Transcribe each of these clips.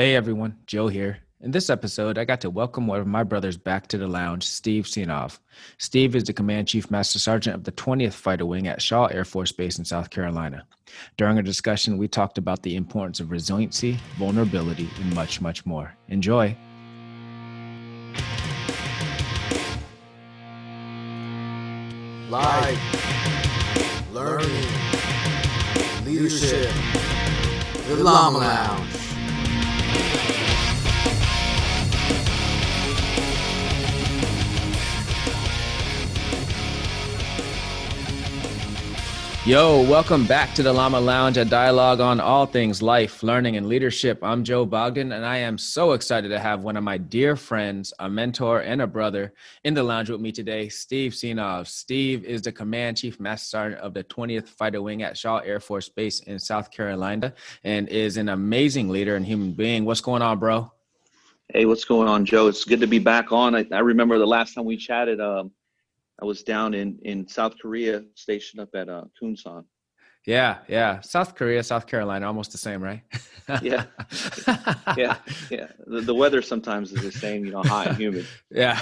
Hey everyone, Joe here. In this episode, I got to welcome one of my brothers back to the lounge, Steve Cenov. Steve is the Command Chief Master Sergeant of the 20th Fighter Wing at Shaw Air Force Base in South Carolina. During our discussion, we talked about the importance of resiliency, vulnerability, and much, much more. Enjoy. Life, learning, leadership, the Llama Lounge. Yo, welcome back to the Llama Lounge, a dialogue on all things life, learning, and leadership. I'm Joe Bogdan, and I am so excited to have one of my dear friends, a mentor, and a brother in the lounge with me today, Steve Cenov. Steve is the Command Chief Master Sergeant of the 20th Fighter Wing at Shaw Air Force Base in South Carolina and is an amazing leader and human being. What's going on, bro? Hey, what's going on, Joe? It's good to be back on. I remember the last time we chatted, I was down in South Korea, stationed up at Kunsan. Yeah. South Korea, South Carolina, almost the same, right? Yeah. The weather sometimes is the same, you know, hot and humid. Yeah.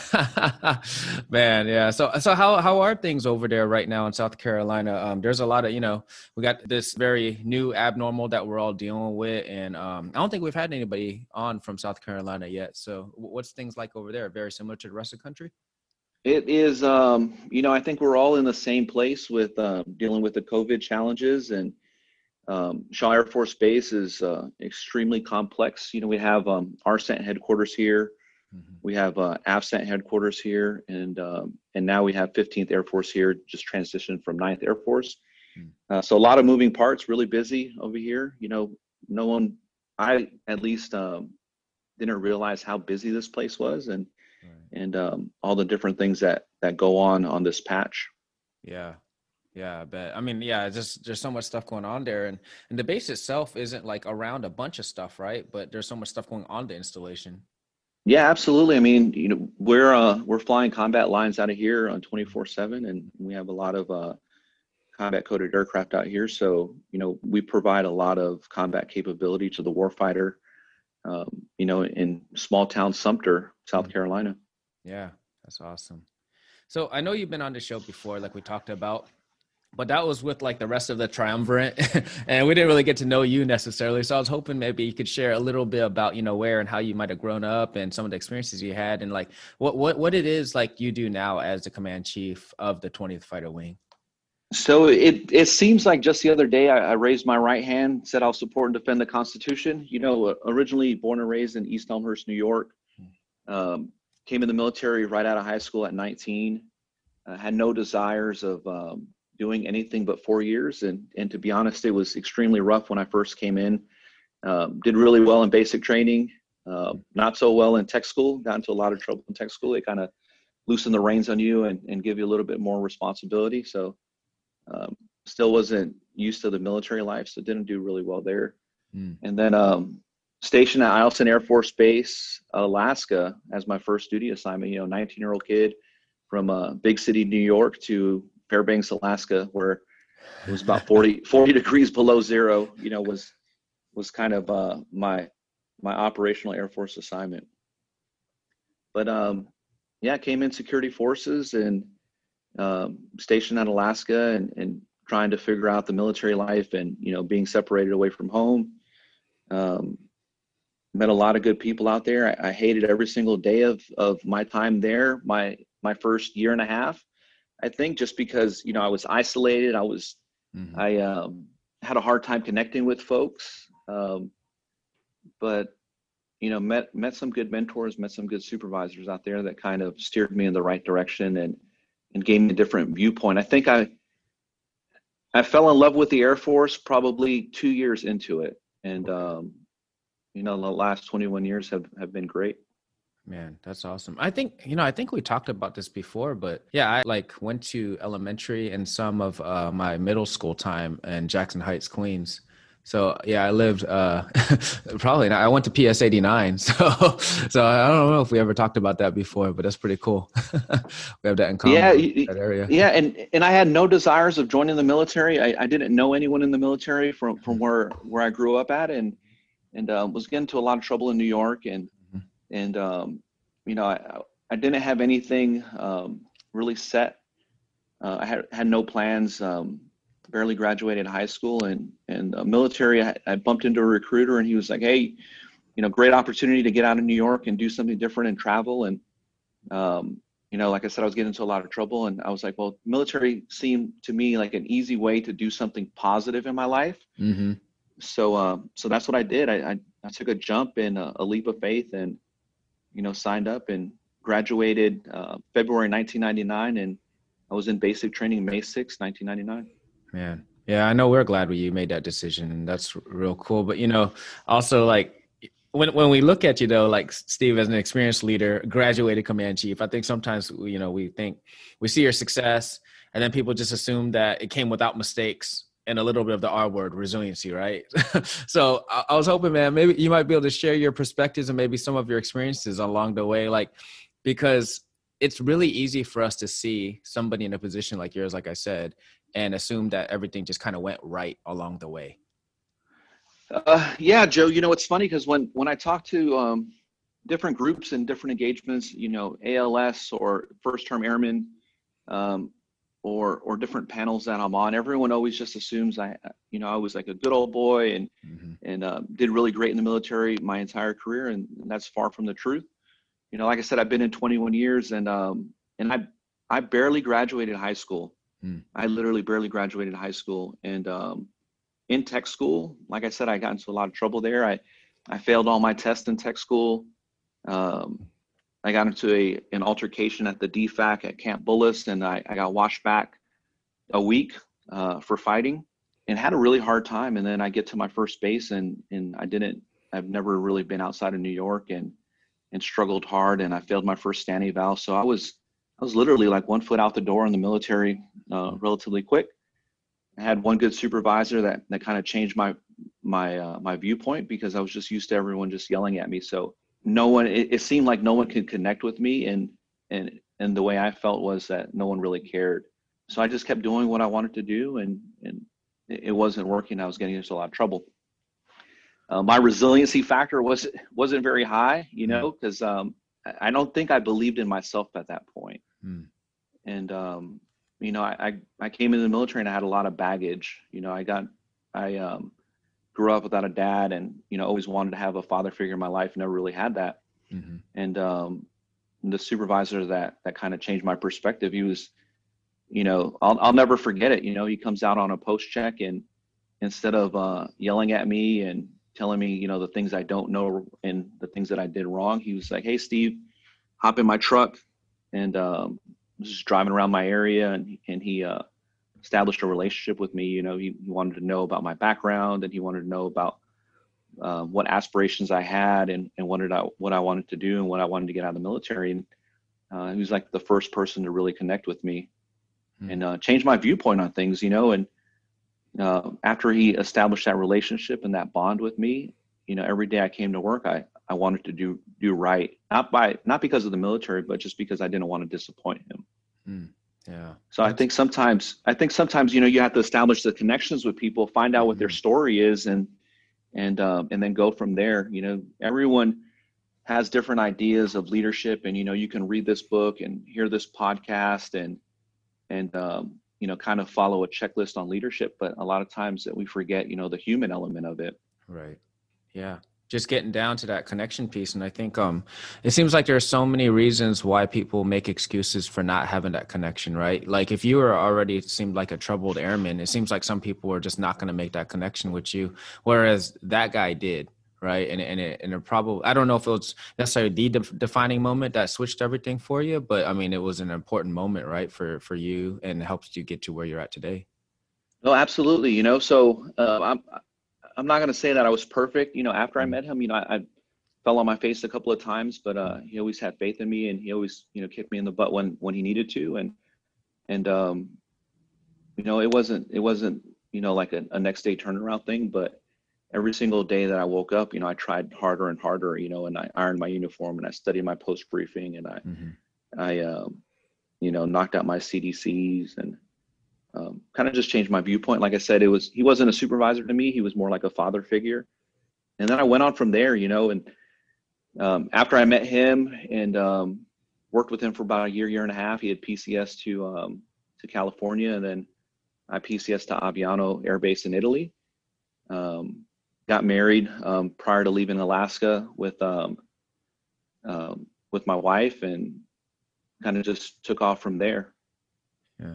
Man, yeah. So how are things over there right now in South Carolina? There's a lot of, you know, we got this very new abnormal that we're all dealing with. And I don't think we've had anybody on from South Carolina yet. So what's things like over there? Very similar to the rest of the country? It is, you know, I think we're all in the same place with dealing with the COVID challenges, and Shaw Air Force Base is extremely complex. You know, we have ARCENT headquarters here, we have AFCENT headquarters here, and now we have 15th Air Force here, just transitioned from 9th Air Force. So a lot of moving parts, really busy over here. You know, no one, I at least didn't realize how busy this place was, and all the different things that go on this patch. Yeah, I bet. I mean, yeah, there's so much stuff going on there. And the base itself isn't like around a bunch of stuff, right? But there's so much stuff going on the installation. Yeah, absolutely. I mean, you know, we're flying combat lines out of here on 24/7, and we have a lot of combat coded aircraft out here. So, you know, we provide a lot of combat capability to the warfighter, you know, in small town Sumter, South Carolina. Yeah, that's awesome. So I know you've been on the show before, like we talked about, but that was with like the rest of the triumvirate and we didn't really get to know you necessarily. So I was hoping maybe you could share a little bit about, you know, where and how you might've grown up and some of the experiences you had and like what it is like you do now as the command chief of the 20th Fighter Wing. So it seems like just the other day, I raised my right hand, said I'll support and defend the Constitution. You know, originally born and raised in East Elmhurst, New York. Came in the military right out of high school at 19. Had no desires of doing anything but 4 years. And to be honest, it was extremely rough when I first came in. Did really well in basic training. Not so well in tech school. Got into a lot of trouble in tech school. They kind of loosen the reins on you and give you a little bit more responsibility. So still wasn't used to the military life, so didn't do really well there. And then stationed at Eielson Air Force Base, Alaska, as my first duty assignment. You know, 19-year-old kid from big city New York to Fairbanks, Alaska, where it was about 40 degrees below zero. You know, was kind of my operational Air Force assignment. But yeah, came in security forces and stationed at Alaska and trying to figure out the military life and, you know, being separated away from home. Met a lot of good people out there. I hated every single day of my time there, my first year and a half, I think, just because, you know, I was isolated. I had a hard time connecting with folks. But, you know, met some good mentors, met some good supervisors out there that kind of steered me in the right direction and gave me a different viewpoint. I think I fell in love with the Air Force probably 2 years into it. And, you know, the last 21 years have been great. Man, that's awesome. I think we talked about this before, but yeah, I like went to elementary and some of my middle school time in Jackson Heights, Queens. So yeah, I lived probably not, I went to PS 89. So I don't know if we ever talked about that before, but that's pretty cool. We have that in common. Yeah, that area. Yeah, and I had no desires of joining the military. I didn't know anyone in the military from where I grew up at, and and was getting into a lot of trouble in New York. And, you know, I didn't have anything really set. I had no plans, barely graduated high school, and military, I bumped into a recruiter and he was like, hey, you know, great opportunity to get out of New York and do something different and travel. And, you know, like I said, I was getting into a lot of trouble, and I was like, well, military seemed to me like an easy way to do something positive in my life. Mm-hmm. So, so that's what I did. I took a jump and a leap of faith and, you know, signed up and graduated, February, 1999. And I was in basic training May 6, 1999. Man. Yeah. I know we're glad you made that decision, and that's real cool. But, you know, also like, when we look at you though, like Steve, as an experienced leader, graduated command chief, I think sometimes, you know, we think we see your success and then people just assume that it came without mistakes and a little bit of the R word, resiliency, right? So I was hoping, man, maybe you might be able to share your perspectives and maybe some of your experiences along the way, like, because it's really easy for us to see somebody in a position like yours, like I said, and assume that everything just kind of went right along the way. Yeah, Joe, you know, it's funny because when I talk to different groups and different engagements, you know, ALS or first term airmen, or different panels that I'm on, everyone always just assumes I was like a good old boy and, did really great in the military my entire career. And that's far from the truth. You know, like I said, I've been in 21 years and I barely graduated high school. Mm. I literally barely graduated high school. And, in tech school, like I said, I got into a lot of trouble there. I failed all my tests in tech school. I got into an altercation at the DFAC at Camp Bullis, and I got washed back a week for fighting and had a really hard time. And then I get to my first base and I've never really been outside of New York and struggled hard, and I failed my first stand eval. So I was literally like one foot out the door in the military relatively quick. I had one good supervisor that kind of changed my viewpoint, because I was just used to everyone just yelling at me. So it seemed like no one could connect with me. And the way I felt was that no one really cared. So I just kept doing what I wanted to do, and it wasn't working. I was getting into a lot of trouble. My resiliency factor wasn't very high, you know, because I don't think I believed in myself at that point. Mm. And, you know, I came into the military and I had a lot of baggage. You know, I grew up without a dad, and, you know, always wanted to have a father figure in my life. Never really had that. Mm-hmm. And the supervisor that kind of changed my perspective. He was, you know, I'll never forget it. You know, he comes out on a post check, and instead of yelling at me and telling me, you know, the things I don't know and the things that I did wrong, he was like, hey, Steve, hop in my truck. And, just driving around my area, and he established a relationship with me. You know, he wanted to know about my background, and he wanted to know about what aspirations I had and what I wanted to do and what I wanted to get out of the military. And he was like the first person to really connect with me and change my viewpoint on things, you know. And after he established that relationship and that bond with me, you know, every day I came to work, I wanted to do right, not because of the military, but just because I didn't want to disappoint him. Mm, yeah. So I think sometimes, you know, you have to establish the connections with people, find out what their story is, and then go from there. You know, everyone has different ideas of leadership, and, you know, you can read this book and hear this podcast and you know, kind of follow a checklist on leadership. But a lot of times that we forget, you know, the human element of it. Right. Yeah. Just getting down to that connection piece. And I think it seems like there are so many reasons why people make excuses for not having that connection, right? Like if you were already seemed like a troubled airman, it seems like some people are just not going to make that connection with you, whereas that guy did, right? And it probably, I don't know if it was necessarily the defining moment that switched everything for you, but I mean, it was an important moment, right, for you, and helps you get to where you're at today. No, absolutely. You know, so I'm not going to say that I was perfect. You know, after I met him, you know, I fell on my face a couple of times, but he always had faith in me, and he always, you know, kicked me in the butt when he needed to. And you know, it wasn't, you know, like a next day turnaround thing, but every single day that I woke up, you know, I tried harder and harder, you know, and I ironed my uniform, and I studied my post briefing, and I you know, knocked out my CDCs, and kind of just changed my viewpoint. Like I said, he wasn't a supervisor to me. He was more like a father figure. And then I went on from there, you know, and after I met him and worked with him for about a year, year and a half, he had PCS to California, and then I PCS to Aviano Air Base in Italy. Got married prior to leaving Alaska with my wife, and kind of just took off from there. Yeah.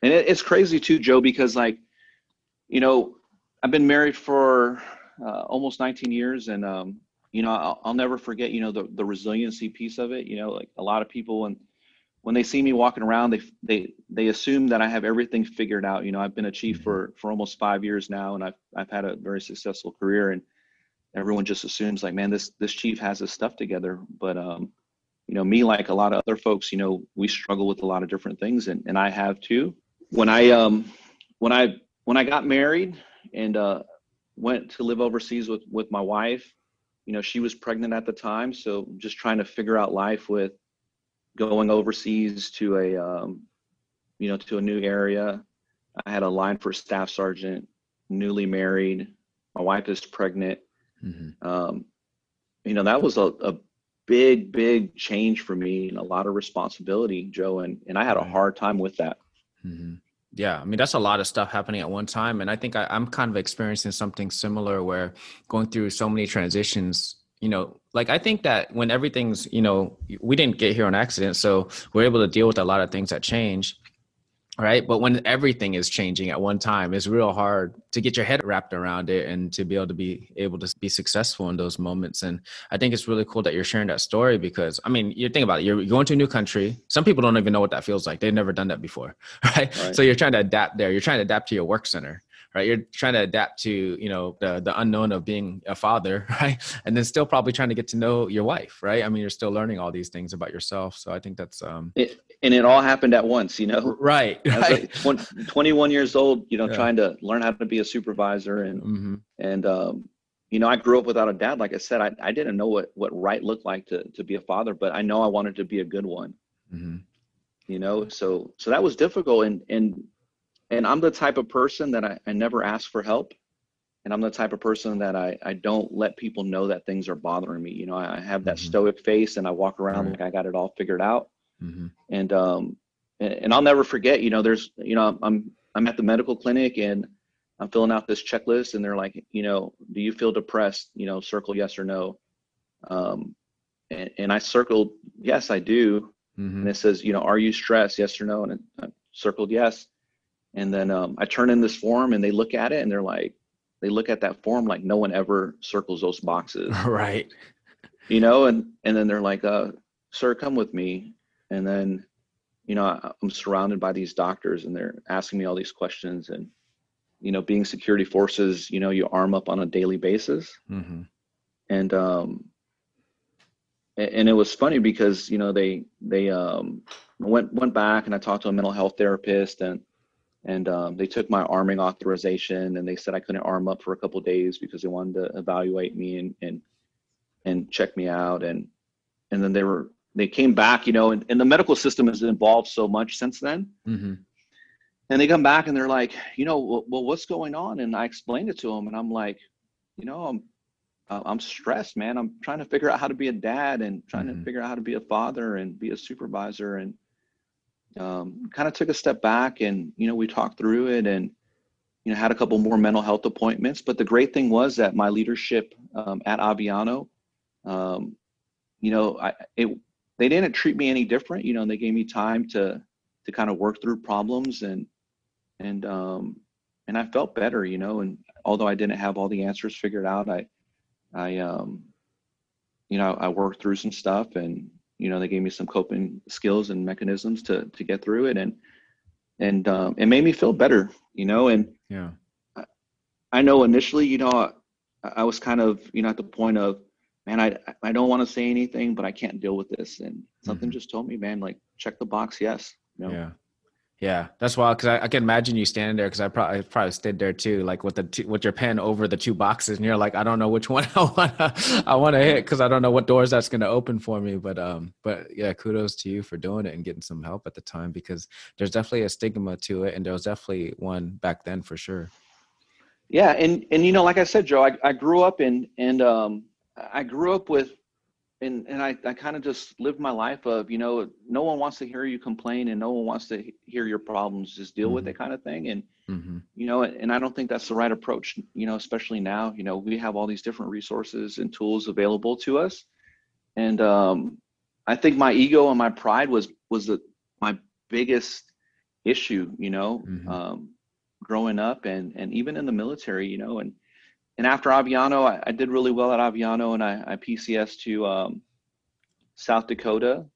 And it's crazy too, Joe, because like, you know, I've been married for almost 19 years, and you know, I'll never forget, you know, the resiliency piece of it. You know, like a lot of people, and when they see me walking around, they assume that I have everything figured out. You know, I've been a chief for almost 5 years now, and I've had a very successful career, and everyone just assumes like, man, this chief has his stuff together. But you know, me, like a lot of other folks, you know, we struggle with a lot of different things, and I have too. When I got married and went to live overseas with my wife, you know, she was pregnant at the time, so just trying to figure out life with going overseas to a new area. I had a line for staff sergeant, newly married. My wife is pregnant. Mm-hmm. You know, that was a big change for me and a lot of responsibility, Joe. And I had a hard time with that. Mm-hmm. Yeah. I mean, that's a lot of stuff happening at one time. And I think I'm kind of experiencing something similar where going through so many transitions. You know, like I think that when everything's, you know, we didn't get here on accident, so we're able to deal with a lot of things that change, right? But when everything is changing at one time, it's real hard to get your head wrapped around it and to be able to be successful in those moments. And I think it's really cool that you're sharing that story, because I mean, you think about it, you're going to a new country. Some people don't even know what that feels like. They've never done that before, right? So you're trying to adapt there. You're trying to adapt to your work center, right? You're trying to adapt to, you know, the unknown of being a father, right? And then still probably trying to get to know your wife, right? I mean, you're still learning all these things about yourself. So I think that's... It all happened at once, you know? Right. Like 21 years old, you know, trying to learn how to be a supervisor. And, you know, I grew up without a dad. Like I said, I didn't know what right looked like to be a father, but I know I wanted to be a good one, you know? So that was difficult. And I'm the type of person that I never ask for help. And I'm the type of person that I don't let people know that things are bothering me. You know, I have that stoic face, and I walk around like I got it all figured out. Mm-hmm. And I'll never forget, you know, I'm at the medical clinic and I'm filling out this checklist, and they're like, you know, do you feel depressed? You know, circle yes or no. And I circled, yes, I do. Mm-hmm. And it says, you know, are you stressed? Yes or no? And I circled yes. And then I turn in this form, and they look at it, and they're like, they look at that form like no one ever circles those boxes. Right. You know, and then they're like, sir, come with me. And then, you know, I'm surrounded by these doctors, and they're asking me all these questions. And, you know, being security forces, you know, you arm up on a daily basis. Mm-hmm. And it was funny because, you know, they went back, and I talked to a mental health therapist, and they took my arming authorization, and they said I couldn't arm up for a couple of days because they wanted to evaluate me and check me out. And then they came back, you know, and the medical system has evolved so much since then. Mm-hmm. And they come back and they're like, you know, well, what's going on? And I explained it to them, and I'm like, you know, I'm stressed, man. I'm trying to figure out how to be a dad, and trying to figure out how to be a father and be a supervisor. And kind of took a step back, and, you know, we talked through it, and, you know, had a couple more mental health appointments. But the great thing was that my leadership at Aviano, you know, they didn't treat me any different, you know, and they gave me time to kind of work through problems, and I felt better, you know. And although I didn't have all the answers figured out, I you know, I worked through some stuff, and, you know, they gave me some coping skills and mechanisms to get through it. And it made me feel better, you know. And yeah, I know initially, you know, I was kind of, you know, at the point of, man, I don't want to say anything, but I can't deal with this. And something just told me, man, like, check the box. Yes. No. Yeah. Yeah. That's wild. Cause I can imagine you standing there. Cause I probably stood there too, like with your pen over the two boxes, and you're like, I don't know which one I want to hit. Cause I don't know what doors that's going to open for me. But yeah, kudos to you for doing it and getting some help at the time, because there's definitely a stigma to it. And there was definitely one back then for sure. Yeah. And, you know, like I said, Joe, I grew up in, and I grew up with, and I kind of just lived my life of, you know, no one wants to hear you complain and no one wants to hear your problems, just deal mm-hmm. with it kind of thing. And, mm-hmm. you know, and I don't think that's the right approach, you know, especially now, you know, we have all these different resources and tools available to us. And I think my ego and my pride was my biggest issue, you know, mm-hmm. Growing up and even in the military, you know, and after Aviano, I did really well at Aviano, and I PCS to South Dakota,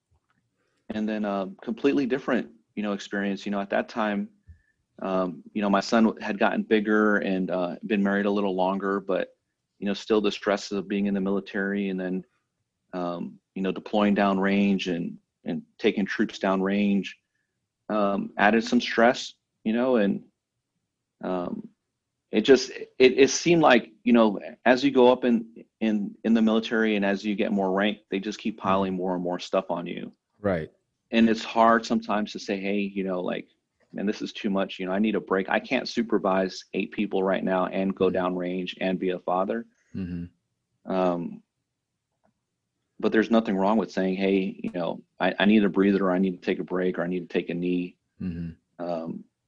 and then completely different, you know, experience. You know, at that time, you know, my son had gotten bigger and been married a little longer, but, you know, still the stress of being in the military and then, you know, deploying downrange and taking troops downrange added some stress, you know, and it just, it seemed like, you know, as you go up in the military and as you get more rank, they just keep piling more and more stuff on you. Right. And it's hard sometimes to say, hey, you know, like, man, this is too much, you know, I need a break. I can't supervise 8 people right now and go downrange and be a father. Mm-hmm. But there's nothing wrong with saying, hey, you know, I need a breather, or I need to take a break, or I need to take a knee. Mm-hmm.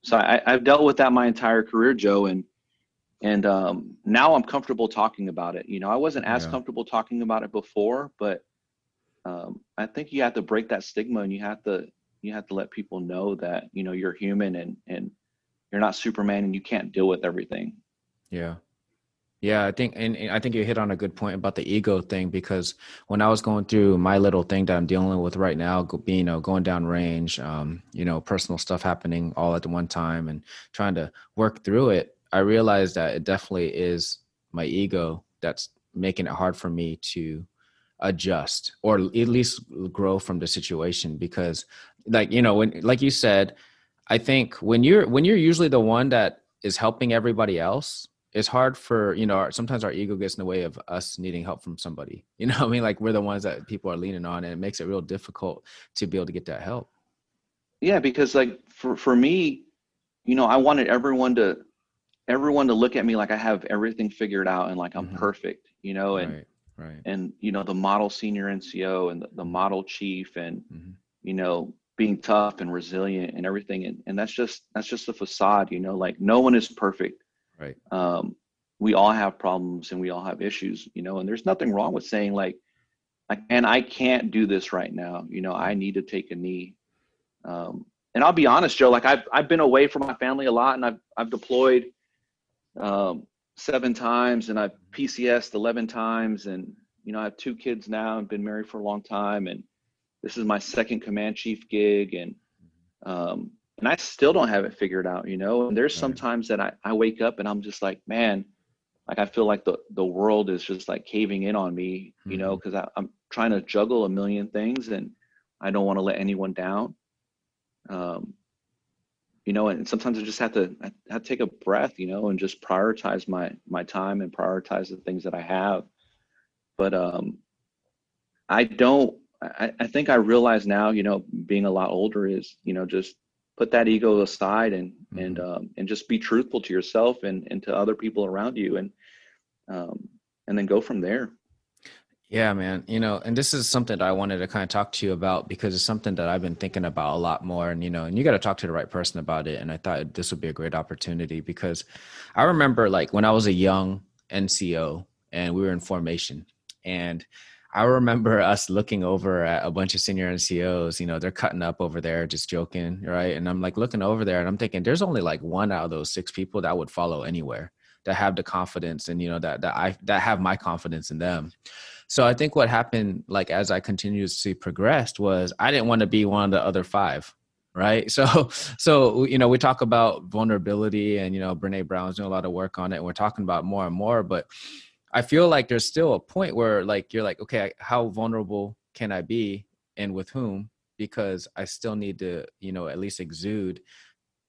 So I've dealt with that my entire career, Joe. And now I'm comfortable talking about it. You know, I wasn't as comfortable talking about it before, but I think you have to break that stigma, and you have to let people know that, you know, you're human and you're not Superman and you can't deal with everything. Yeah. Yeah, I think, and I think you hit on a good point about the ego thing, because when I was going through my little thing that I'm dealing with right now, being, you know, going down range, you know, personal stuff happening all at the one time and trying to work through it, I realized that it definitely is my ego that's making it hard for me to adjust or at least grow from the situation. Because, like, you know, when, like you said, I think when you're usually the one that is helping everybody else, it's hard for, you know, sometimes our ego gets in the way of us needing help from somebody, you know what I mean? Like, we're the ones that people are leaning on, and it makes it real difficult to be able to get that help. Yeah. Because, like, for me, you know, I wanted everyone to look at me like I have everything figured out and like I'm mm-hmm. perfect, you know, and, right. and, you know, the model senior NCO and the model chief and, mm-hmm. you know, being tough and resilient and everything. And that's just the facade, you know, like, no one is perfect. Right. We all have problems and we all have issues, you know, and there's nothing wrong with saying, like, and I can't do this right now. You know, I need to take a knee. And I'll be honest, Joe, like, I've been away from my family a lot, and I've deployed 7 times, and I've PCS'd 11 times. And, you know, I have 2 kids now and been married for a long time. And this is my second command chief gig. And I still don't have it figured out, you know, and there's some times that I wake up and I'm just like, man, like, I feel like the world is just like caving in on me, you know, because I'm trying to juggle a million things and I don't want to let anyone down. You know, and sometimes I have to take a breath, you know, and just prioritize my time and prioritize the things that I have. But I think I realize now, you know, being a lot older is, you know, just put that ego aside and just be truthful to yourself and to other people around you, and then go from there. Yeah, man. You know, and this is something that I wanted to kind of talk to you about, because it's something that I've been thinking about a lot more, and, you know, and you got to talk to the right person about it. And I thought this would be a great opportunity, because I remember, like, when I was a young NCO and we were in formation, and I remember us looking over at a bunch of senior NCOs, you know, they're cutting up over there, just joking, right? And I'm like looking over there and I'm thinking, there's only like one out of those 6 people that I would follow anywhere, that have the confidence and, you know, that have my confidence in them. So I think what happened, like, as I continuously progressed, was I didn't want to be one of the other 5. Right. So, you know, we talk about vulnerability and, you know, Brene Brown's doing a lot of work on it, and we're talking about more and more, but I feel like there's still a point where, like, you're like, okay, how vulnerable can I be and with whom? Because I still need to, you know, at least exude,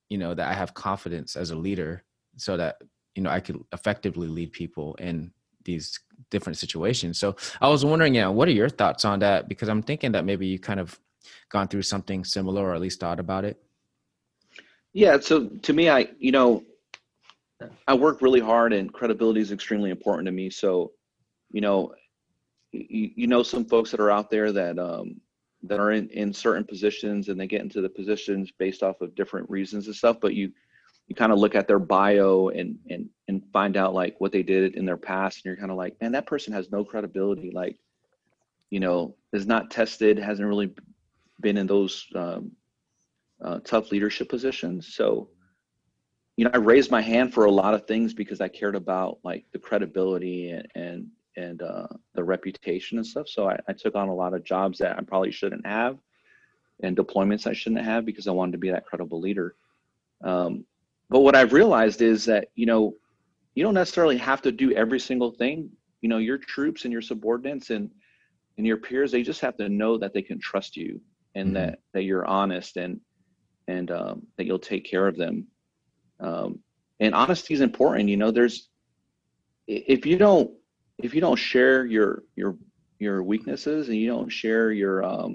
you know, that I have confidence as a leader, so that, you know, I could effectively lead people in these different situations. So I was wondering, yeah, what are your thoughts on that? Because I'm thinking that maybe you kind of gone through something similar, or at least thought about it. Yeah. So to me, I, you know, I work really hard, and credibility is extremely important to me. So, you know, some folks that are out there that that are in certain positions, and they get into the positions based off of different reasons and stuff. But you kind of look at their bio and find out like what they did in their past, and you're kind of like, man, that person has no credibility. Like, is not tested, hasn't really been in those tough leadership positions. So, I raised my hand for a lot of things because I cared about like the credibility and the reputation and stuff. So I took on a lot of jobs that I probably shouldn't have, and deployments I shouldn't have, because I wanted to be that credible leader. But what I've realized is that, you don't necessarily have to do every single thing. Your troops and your subordinates and your peers, they just have to know that they can trust you, and mm-hmm. that you're honest and that you'll take care of them. And honesty is important. If you don't share your weaknesses, and you don't share your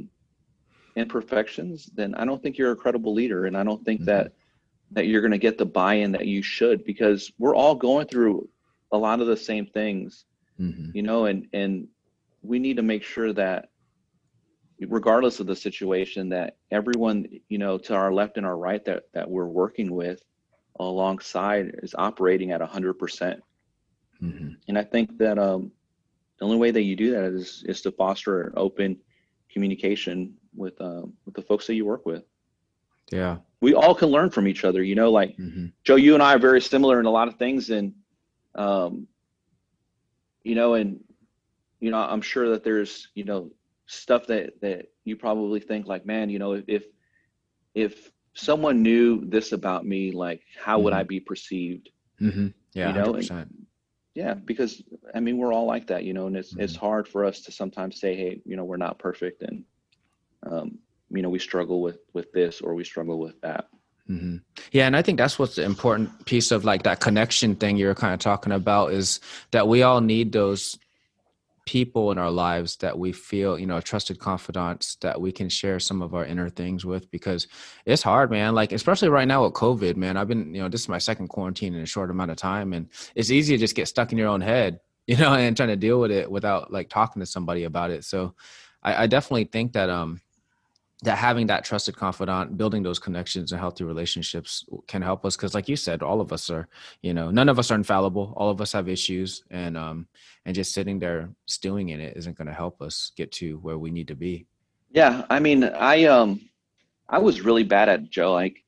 imperfections, then I don't think you're a credible leader, and I don't think mm-hmm. that you're going to get the buy-in that you should, because we're all going through a lot of the same things, mm-hmm. and we need to make sure that, regardless of the situation, that everyone, to our left and our right that we're working with alongside is operating at 100%. Mm-hmm. And I think that the only way that you do that is to foster open communication with the folks that you work with. Yeah. We all can learn from each other, like mm-hmm. Joe, you and I are very similar in a lot of things, and, I'm sure that there's, stuff that you probably think like, man, if someone knew this about me, like how mm-hmm. would I be perceived? Mm-hmm. Yeah. Yeah. Because we're all like that, and it's, mm-hmm. it's hard for us to sometimes say, hey, we're not perfect. And, we struggle with this, or we struggle with that. Mm-hmm. Yeah. And I think that's what's the important piece of like that connection thing you're kind of talking about, is that we all need those people in our lives that we feel, trusted confidants that we can share some of our inner things with, because it's hard, man. Like, especially right now with COVID, man, I've been, this is my second quarantine in a short amount of time, and it's easy to just get stuck in your own head, and trying to deal with it without like talking to somebody about it. So I definitely think that, that having that trusted confidant, building those connections and healthy relationships can help us. Cause like you said, all of us are, none of us are infallible. All of us have issues, and just sitting there stewing in it isn't going to help us get to where we need to be. Yeah. I was really bad at it, Joe. Like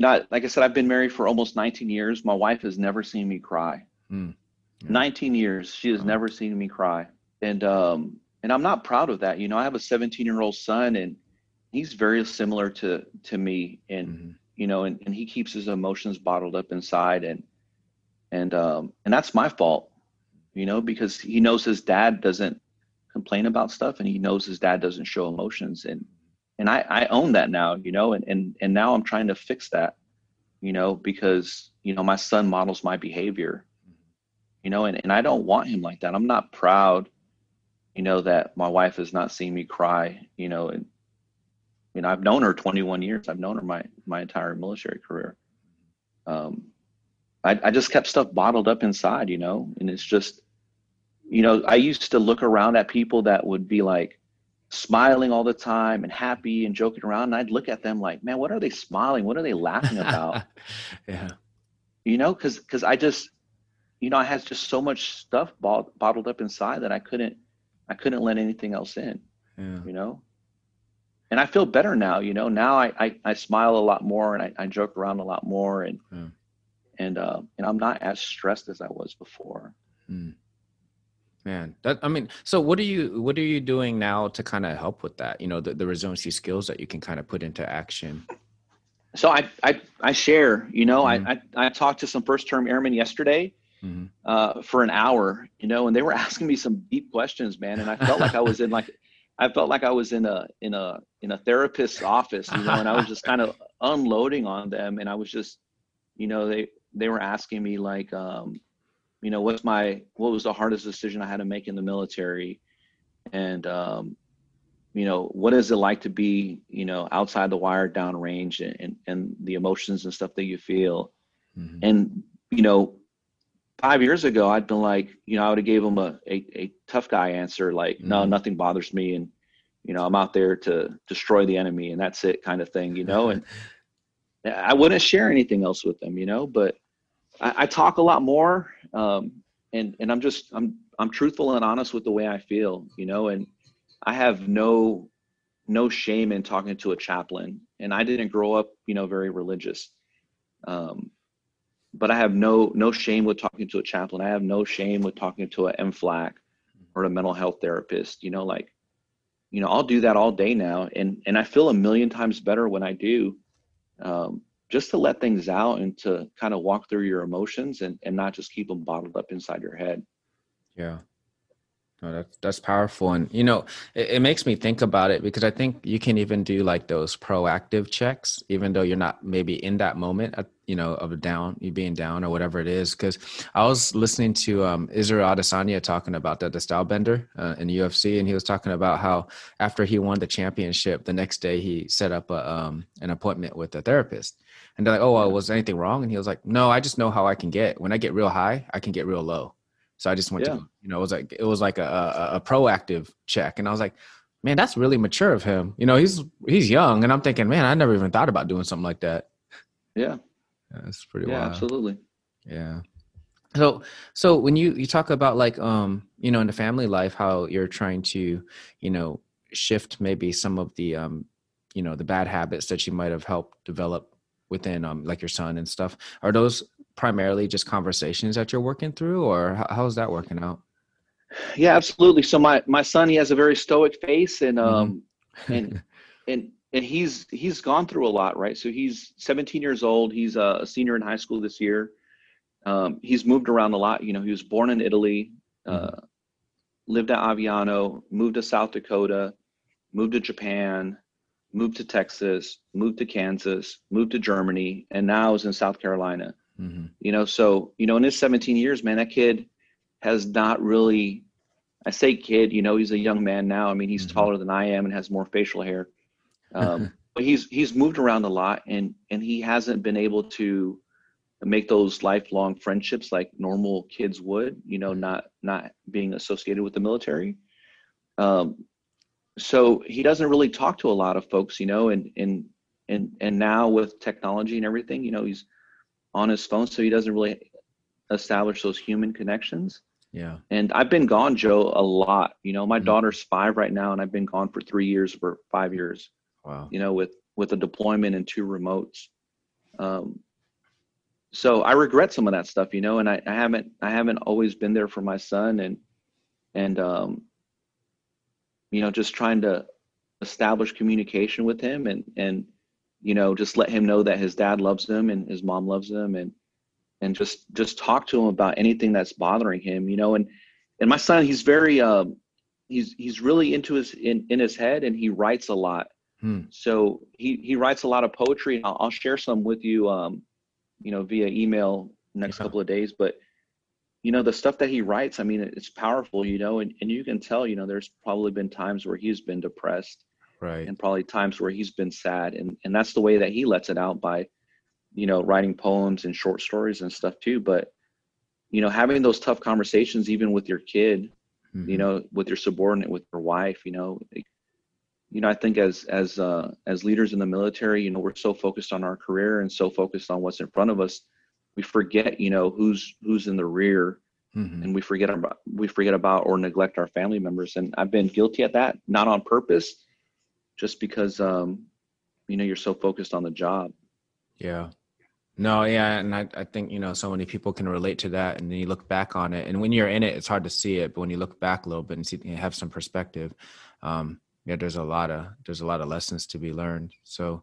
I said, I've been married for almost 19 years. My wife has never seen me cry. Mm. Yeah. 19 years. She has never seen me cry. And I'm not proud of that. I have a 17-year-old son, and he's very similar to me, and mm-hmm. And he keeps his emotions bottled up inside, and that's my fault, because he knows his dad doesn't complain about stuff, and he knows his dad doesn't show emotions, and I own that now, and now I'm trying to fix that, because my son models my behavior, and I don't want him like that. I'm not proud, that my wife has not seen me cry, and I've known her 21 years. I've known her my entire military career. I just kept stuff bottled up inside, and it's just, I used to look around at people that would be like smiling all the time and happy and joking around. And I'd look at them like, man, what are they smiling? What are they laughing about? Yeah. Cause I just, I had just so much stuff bottled up inside that I couldn't let anything else in, yeah. And I feel better now, now I smile a lot more, and I joke around a lot more, and, yeah. And I'm not as stressed as I was before. Mm. Man, so what are you doing now to kind of help with that? The resiliency skills that you can kind of put into action. So I share, mm-hmm. I talked to some first term airmen yesterday, mm-hmm. For an hour, and they were asking me some deep questions, man. And I felt like I was in a therapist's office, and I was just kind of unloading on them. And I was just, they were asking me like, what was the hardest decision I had to make in the military? And, what is it like to be, outside the wire downrange, and the emotions and stuff that you feel. Mm-hmm. And you know, 5 years ago, I'd been like, you know, I would have gave him a tough guy answer, like, no, nothing bothers me. And, you know, I'm out there to destroy the enemy and that's it kind of thing, you know, and I wouldn't share anything else with them, you know, but I talk a lot more. And I'm truthful and honest with the way I feel, you know, and I have no shame in talking to a chaplain, and I didn't grow up, you know, very religious. But I have no shame with talking to a chaplain. I have no shame with talking to an MFLAC or a mental health therapist, you know, like, you know, I'll do that all day now. And I feel a million times better when I do, just to let things out and to kind of walk through your emotions and not just keep them bottled up inside your head. Yeah. No, that's powerful. And, you know, it makes me think about it, because I think you can even do like those proactive checks, even though you're not maybe in that moment, you know, of you being down or whatever it is. Because I was listening to Israel Adesanya talking about that, the style bender in UFC. And he was talking about how after he won the championship, the next day he set up an appointment with a therapist. And they're like, oh, well, was anything wrong? And he was like, no, I just know how I can get. When I get real high, I can get real low. So I just went to, you know, it was like a proactive check. And I was like, man, that's really mature of him. You know, he's young. And I'm thinking, man, I never even thought about doing something like that. Yeah. That's pretty wild. Yeah, absolutely. Yeah. So when you talk about like, you know, in the family life, how you're trying to, you know, shift maybe some of the, you know, the bad habits that you might've helped develop within, like your son and stuff, are those primarily just conversations that you're working through, or how's that working out? Yeah, absolutely. So my son, he has a very stoic face, and and he's gone through a lot, right? So he's 17 years old. He's a senior in high school this year. He's moved around a lot. You know, he was born in Italy, lived at Aviano, moved to South Dakota, moved to Japan, moved to Texas, moved to Kansas, moved to Germany, and now is in South Carolina. Mm-hmm. You know, so, you know, in his 17 years, man, that kid has not really, I say kid, you know, he's a young man now. I mean, he's taller than I am and has more facial hair. But he's moved around a lot, and he hasn't been able to make those lifelong friendships like normal kids would, you know, not being associated with the military. So he doesn't really talk to a lot of folks, you know, and now with technology and everything, you know, he's on his phone, so he doesn't really establish those human connections. Yeah. And I've been gone, Joe, a lot. You know, my daughter's 5 right now, and I've been gone for 5 years. Wow. You know, with a deployment and 2 remotes. So I regret some of that stuff, you know, and I haven't always been there for my son, and you know, just trying to establish communication with him, and you know, just let him know that his dad loves him and his mom loves him, and just talk to him about anything that's bothering him, you know, and my son, he's very, he's really into in his head, and he writes a lot. So he writes a lot of poetry, and I'll share some with you, you know, via email next couple of days, but you know, the stuff that he writes, I mean, it's powerful, you know, and you can tell, you know, there's probably been times where he's been depressed. Right. And probably times where he's been sad. And that's the way that he lets it out, by, you know, writing poems and short stories and stuff too. But, you know, having those tough conversations, even with your kid, you know, with your subordinate, with your wife, you know, I think as leaders in the military, you know, we're so focused on our career and so focused on what's in front of us. We forget, you know, who's in the rear. And we forget about or neglect our family members. And I've been guilty at that, not on purpose, just because, you know, you're so focused on the job. Yeah. No, yeah. And I think, you know, so many people can relate to that. And then you look back on it, and when you're in it, it's hard to see it. But when you look back a little bit and see, you have some perspective, yeah, there's a lot of lessons to be learned. So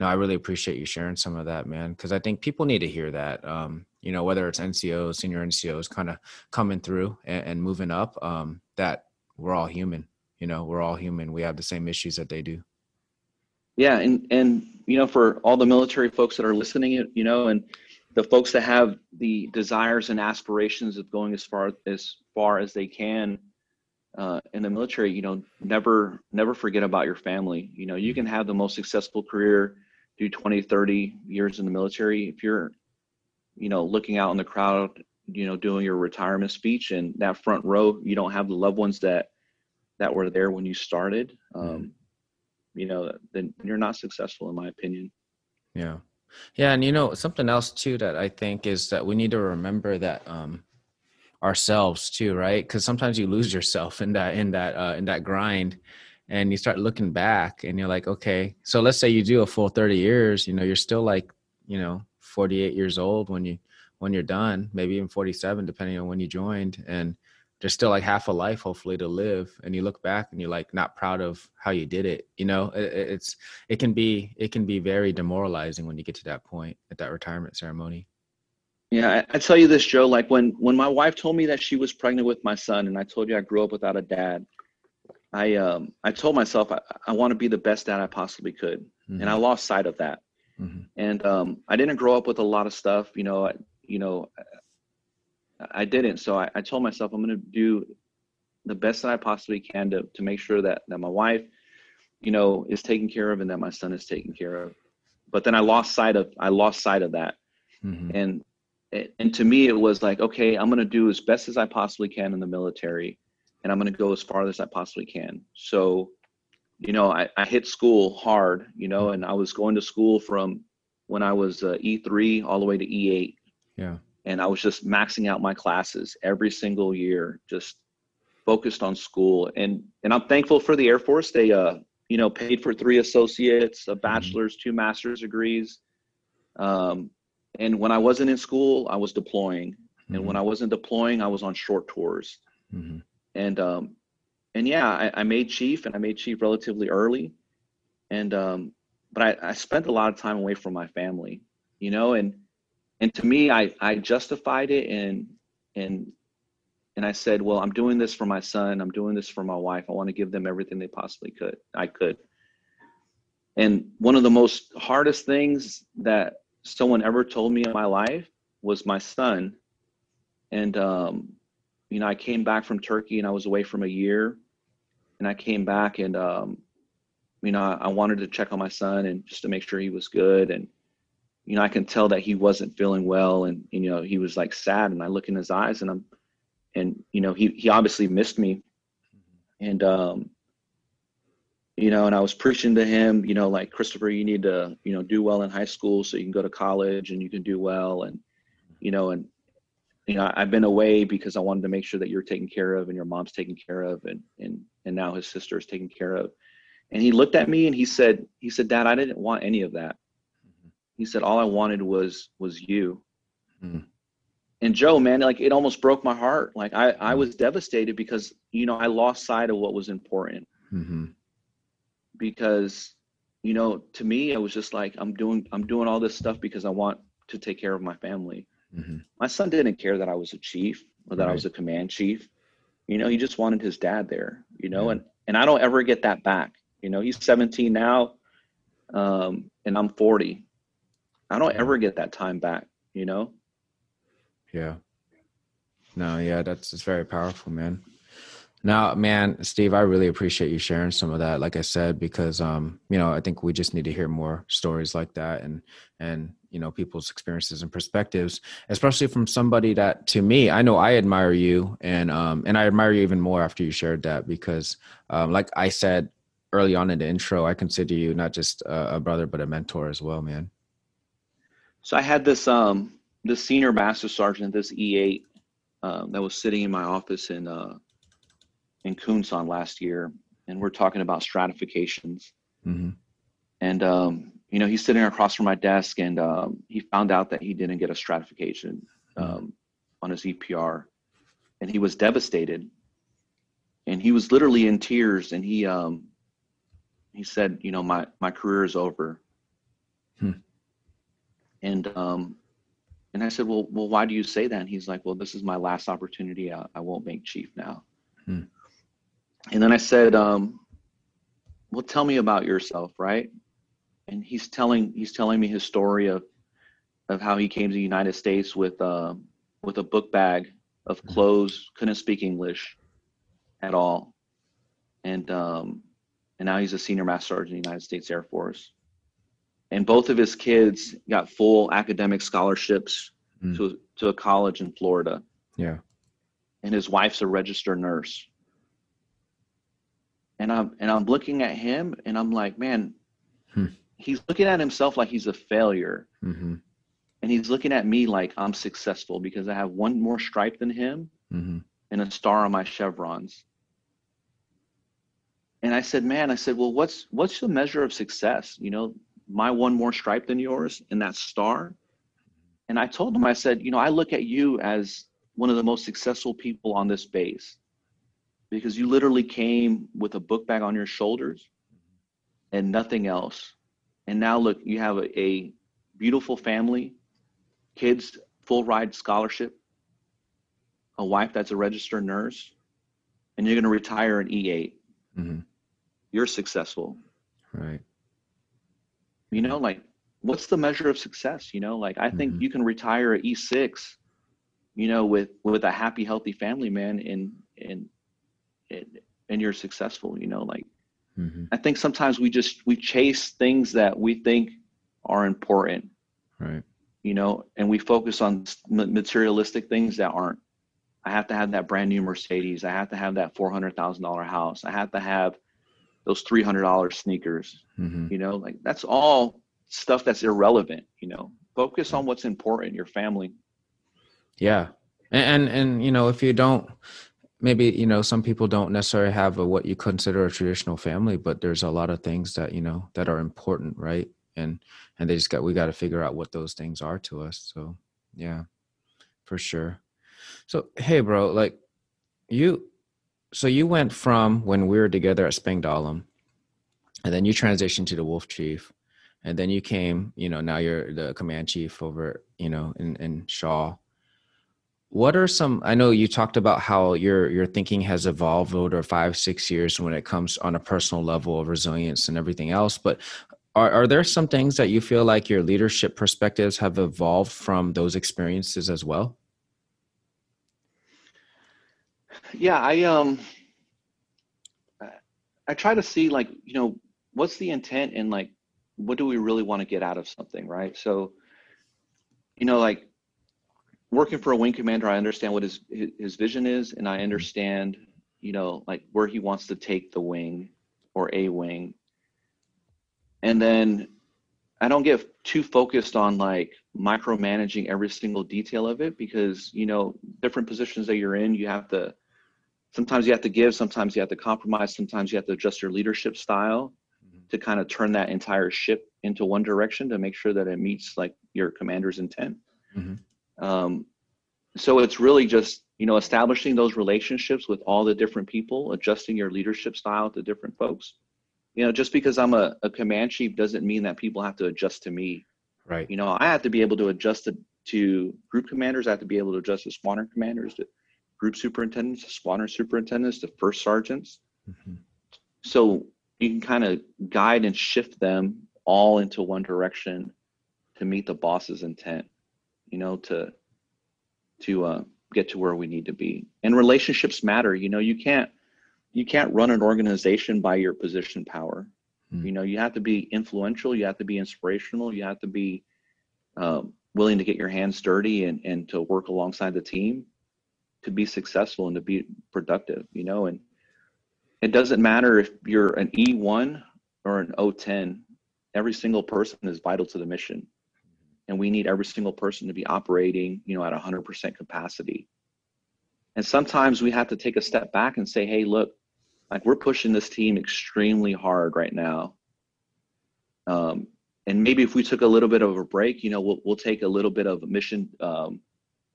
no, I really appreciate you sharing some of that, man, because I think people need to hear that, you know, whether it's NCOs, senior NCOs kind of coming through and moving up, that we're all human. You know, we're all human. We have the same issues that they do. Yeah. And, you know, for all the military folks that are listening, you know, and the folks that have the desires and aspirations of going as far as they can in the military, you know, never forget about your family. You know, you can have the most successful career, do 20, 30 years in the military. If you're you know, looking out in the crowd, you know, doing your retirement speech, and that front row, you don't have the loved ones that were there when you started, you know, then you're not successful, in my opinion. Yeah. Yeah. And, you know, something else too, that I think is that we need to remember that, ourselves too, right? Because sometimes you lose yourself in that grind, and you start looking back and you're like, okay, so let's say you do a full 30 years, you know, you're still like, you know, 48 years old when you're done, maybe even 47, depending on when you joined, and there's still like half a life hopefully to live. And you look back and you're like not proud of how you did it. You know, it can be very demoralizing when you get to that point at that retirement ceremony. Yeah. I tell you this, Joe, like when my wife told me that she was pregnant with my son, and I told you I grew up without a dad, I told myself I want to be the best dad I possibly could. Mm-hmm. And I lost sight of that. Mm-hmm. And I didn't grow up with a lot of stuff, you know, I didn't. So I told myself I'm going to do the best that I possibly can to make sure that my wife, you know, is taken care of, and that my son is taken care of. But then I lost sight of that. Mm-hmm. And to me, it was like, okay, I'm going to do as best as I possibly can in the military, and I'm going to go as far as I possibly can. So, you know, I hit school hard, you know, and I was going to school from when I was E3 all the way to E8. Yeah. And I was just maxing out my classes every single year, just focused on school. And I'm thankful for the Air Force. They, you know, paid for 3 associates, a bachelor's, 2 master's degrees. And when I wasn't in school, I was deploying. Mm-hmm. And when I wasn't deploying, I was on short tours. Mm-hmm. And yeah, I made chief, and I made chief relatively early. And, but I spent a lot of time away from my family, you know, and to me, I justified it, and I said, well, I'm doing this for my son. I'm doing this for my wife. I want to give them everything they possibly could. And one of the most hardest things that someone ever told me in my life was my son. And, you know, I came back from Turkey, and I was away from a year, and I came back, and, you know, I wanted to check on my son and just to make sure he was good. And, you know, I can tell that he wasn't feeling well, and, you know, he was like sad, and I look in his eyes, and you know, he obviously missed me. And, you know, and I was preaching to him, you know, like, Christopher, you need to, you know, do well in high school so you can go to college and you can do well. And, you know, I've been away because I wanted to make sure that you're taken care of, and your mom's taken care of, and now his sister is taken care of. And he looked at me and he said, Dad, I didn't want any of that. He said, all I wanted was you. Mm. And Joe, man, like, it almost broke my heart. Like I was devastated because, you know, I lost sight of what was important. Mm-hmm. Because, you know, to me, I was just like, I'm doing all this stuff because I want to take care of my family. Mm-hmm. My son didn't care that I was a chief or that I was a command chief. You know, he just wanted his dad there, you know, and I don't ever get that back. You know, he's 17 now, and I'm 40. I don't ever get that time back, you know? Yeah. No, yeah, it's very powerful, man. Now, man, Steve, I really appreciate you sharing some of that, like I said, because, you know, I think we just need to hear more stories like that, and, you know, people's experiences and perspectives, especially from somebody that, to me, I know I admire you, and I admire you even more after you shared that, because, like I said early on in the intro, I consider you not just a brother, but a mentor as well, man. So I had this senior master sergeant, this E8, that was sitting in my office in Kunsan last year, and we're talking about stratifications. Mm-hmm. And you know, he's sitting across from my desk, and he found out that he didn't get a stratification on his EPR, and he was devastated, and he was literally in tears, and he said, you know, my career is over. Hmm. And I said, well, why do you say that? And he's like, well, this is my last opportunity. I won't make chief now. Hmm. And then I said, well, tell me about yourself. Right. And he's telling me his story of how he came to the United States with a book bag of clothes, couldn't speak English at all. And now he's a senior master sergeant in the United States Air Force. And both of his kids got full academic scholarships to a college in Florida. Yeah. And his wife's a registered nurse. And I'm looking at him and I'm like, man, he's looking at himself like he's a failure. Mm-hmm. And he's looking at me like I'm successful because I have one more stripe than him and a star on my chevrons. And I said, man, well, what's the measure of success? You know, my one more stripe than yours and that star. And I told him, I said, you know, I look at you as one of the most successful people on this base because you literally came with a book bag on your shoulders and nothing else. And now look, you have a beautiful family, kids, full ride scholarship, a wife that's a registered nurse, and you're going to retire an E8. Mm-hmm. You're successful. Right. You know, like, what's the measure of success? You know, like, I think you can retire at E6, you know, with a happy, healthy family, man, and you're successful, you know, like, I think sometimes we chase things that we think are important, right? You know, and we focus on materialistic things that aren't. I have to have that brand new Mercedes. I have to have that $400,000 house. I have to have those $300 sneakers, you know, like that's all stuff that's irrelevant, you know, focus on what's important, your family. Yeah. And, you know, if you don't, maybe, you know, some people don't necessarily have what you consider a traditional family, but there's a lot of things that, you know, that are important. Right. And they just we got to figure out what those things are to us. So yeah, for sure. So, hey, bro, like you went from when we were together at Spangdahlem, and then you transitioned to the Wolf Chief, and then you came, you know, now you're the command chief over, you know, in Shaw. What are some, I know you talked about how your thinking has evolved over 5-6 years when it comes on a personal level of resilience and everything else, but are there some things that you feel like your leadership perspectives have evolved from those experiences as well? Yeah, I try to see, like, you know, what's the intent and like what do we really want to get out of something, right? So, you know, like working for a wing commander, I understand what his vision is, and I understand, you know, like where he wants to take the wing or a wing. And then I don't get too focused on like micromanaging every single detail of it because, you know, different positions that you're in, you have to, sometimes you have to give, sometimes you have to compromise, sometimes you have to adjust your leadership style to kind of turn that entire ship into one direction to make sure that it meets like your commander's intent. So it's really just, you know, establishing those relationships with all the different people, adjusting your leadership style to different folks. You know, just because I'm a command chief doesn't mean that people have to adjust to me. Right. You know, I have to be able to adjust to group commanders. I have to be able to adjust to squadron commanders, to group superintendents, to squadron superintendents, to first sergeants. So you can kind of guide and shift them all into one direction to meet the boss's intent, you know, to get to where we need to be. And relationships matter. You know, you can't run an organization by your position power. You know, you have to be influential. You have to be inspirational. You have to be willing to get your hands dirty and to work alongside the team to be successful and to be productive, you know, and it doesn't matter if you're an E1 or an O10, every single person is vital to the mission. And we need every single person to be operating, you know, at 100% capacity. And sometimes we have to take a step back and say, hey, look, like we're pushing this team extremely hard right now. And maybe if we took a little bit of a break, you know, we'll take a little bit of mission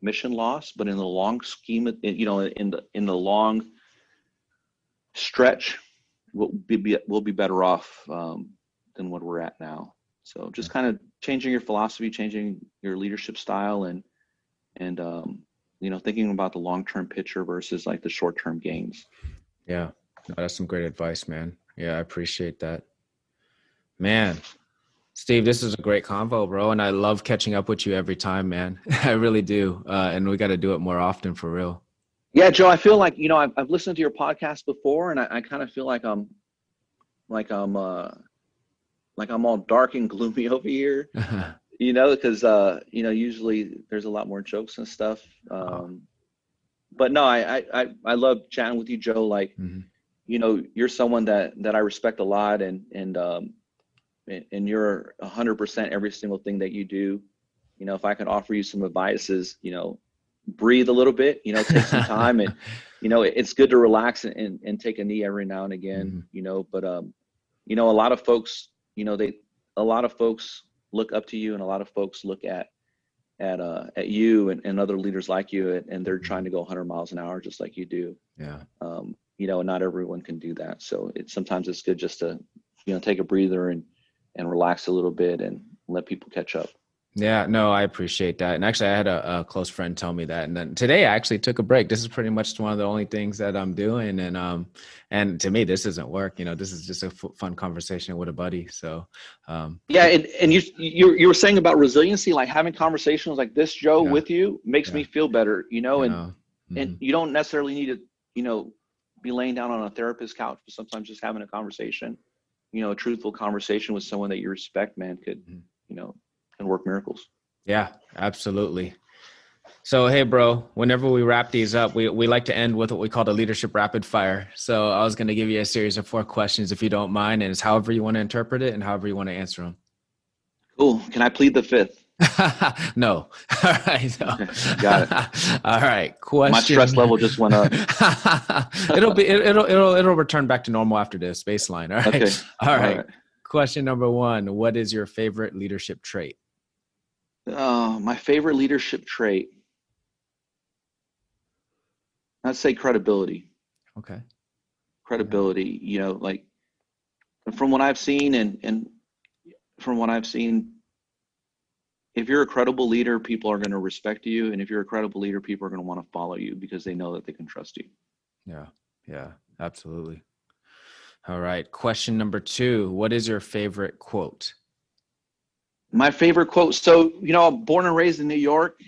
loss, but in the long scheme, you know, in the long stretch, we'll be better off than what we're at now. So just kind of changing your philosophy, changing your leadership style and you know, thinking about the long-term picture versus like the short-term gains. Yeah. No, that's some great advice, man. Yeah, I appreciate that. Man, Steve, this is a great convo, bro. And I love catching up with you every time, man. I really do. And we got to do it more often for real. Yeah, Joe, I feel like, you know, I've listened to your podcast before and I kind of feel like I'm all dark and gloomy over here. you know, because, you know, usually there's a lot more jokes and stuff. But no, I love chatting with you, Joe. Like, mm-hmm. you know, you're someone that I respect a lot, and you're 100% every single thing that you do. You know, if I can offer you some advices, you know, breathe a little bit, you know, take some time, and, you know, it's good to relax and take a knee every now and again, mm-hmm. you know, but, you know, a lot of folks, you know, a lot of folks look up to you, and a lot of folks look at you and other leaders like you, and they're trying to go 100 miles an hour just like you do. Yeah. You know, and not everyone can do that. So sometimes it's good just to, you know, take a breather and relax a little bit and let people catch up. Yeah, no, I appreciate that. And actually, I had a close friend tell me that. And then today I actually took a break. This is pretty much one of the only things that I'm doing. And to me, this isn't work. You know, this is just a fun conversation with a buddy. So, yeah. And you were saying about resiliency, like having conversations like this, Joe, yeah. with you makes yeah. me feel better, you know, mm-hmm. and you don't necessarily need to, you know, be laying down on a therapist's couch, but sometimes just having a conversation, you know, a truthful conversation with someone that you respect, man, could, mm-hmm. you know, and work miracles. Yeah, absolutely. So, hey, bro, whenever we wrap these up, we like to end with what we call the leadership rapid fire. So I was going to give you a series of 4 questions, if you don't mind, and it's however you want to interpret it and however you want to answer them. Cool. Can I plead the fifth? No. All right. No. Got it. All right. Question. My stress level just went up. It'll return back to normal after this baseline. All right. Okay. All right. Question number 1, what is your favorite leadership trait? My favorite leadership trait, I'd say credibility. Okay. Credibility, you know, like from what I've seen if you're a credible leader, people are going to respect you. And if you're a credible leader, people are going to want to follow you because they know that they can trust you. Yeah. Yeah, absolutely. All right. Question number 2, what is your favorite quote? My favorite quote. So, you know, I'm born and raised in New York.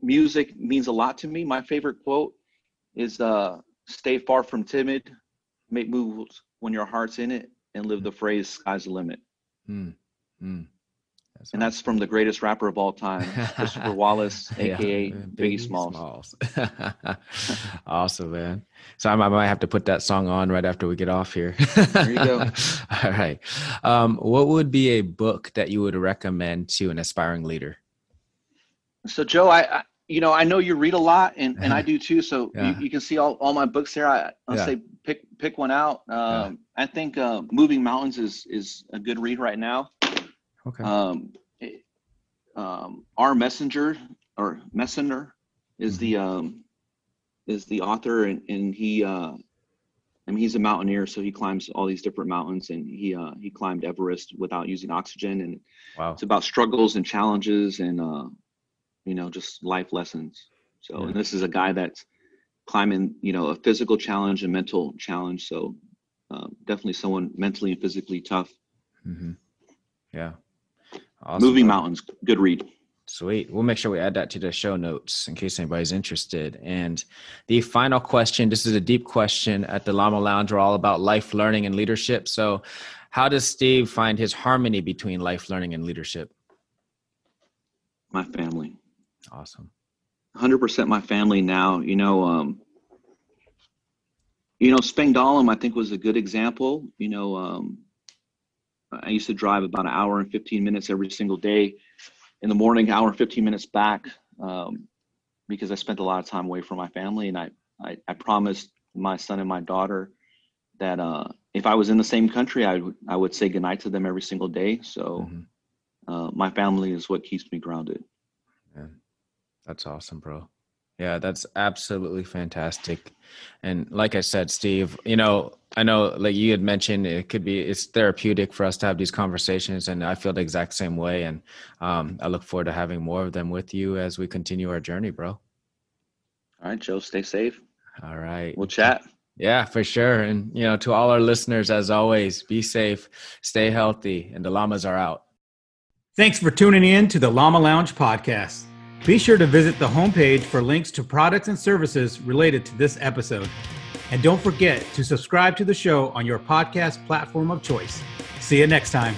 Music means a lot to me. My favorite quote is, stay far from timid, make moves when your heart's in it, and live the phrase, sky's the limit. Mm. Mm. And that's from the greatest rapper of all time, Christopher Wallace, a.k.a. Biggie Smalls. Awesome, man. So I might have to put that song on right after we get off here. There you go. All right. What would be a book that you would recommend to an aspiring leader? So, Joe, I know you read a lot, and I do too. So yeah. you can see all my books there. I'll say pick one out. I think Moving Mountains is a good read right now. Okay. Our Messner is mm-hmm. the author, and he, I mean, he's a mountaineer, so he climbs all these different mountains, and he climbed Everest without using oxygen. And wow. It's about struggles and challenges and, you know, just life lessons. So, yeah. And this is a guy that's climbing, you know, a physical challenge and mental challenge. So, definitely someone mentally and physically tough. Mm-hmm. Yeah. Awesome. Moving Mountains. Good read. Sweet. We'll make sure we add that to the show notes in case anybody's interested. And the final question, this is a deep question at the Llama Lounge. We're all about life, learning, and leadership. So how does Steve find his harmony between life, learning, and leadership? My family. Awesome. 100% my family now, you know, Spangdahlem, I think, was a good example, you know, I used to drive about an hour and 15 minutes every single day in the morning, hour and 15 minutes back, because I spent a lot of time away from my family. And I promised my son and my daughter that if I was in the same country, I would say goodnight to them every single day. So mm-hmm. My family is what keeps me grounded. Yeah. That's awesome, bro. Yeah, that's absolutely fantastic. And like I said, Steve, you know, I know like you had mentioned, it's therapeutic for us to have these conversations, and I feel the exact same way. And I look forward to having more of them with you as we continue our journey, bro. All right, Joe, stay safe. All right. We'll chat. Yeah, for sure. And, you know, to all our listeners, as always, be safe, stay healthy, and the llamas are out. Thanks for tuning in to the Llama Lounge podcast. Be sure to visit the homepage for links to products and services related to this episode. And don't forget to subscribe to the show on your podcast platform of choice. See you next time.